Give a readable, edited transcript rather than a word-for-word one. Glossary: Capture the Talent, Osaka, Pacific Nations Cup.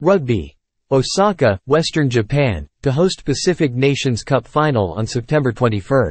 Rugby. Osaka, Western Japan, to host Pacific Nations Cup final on September 21.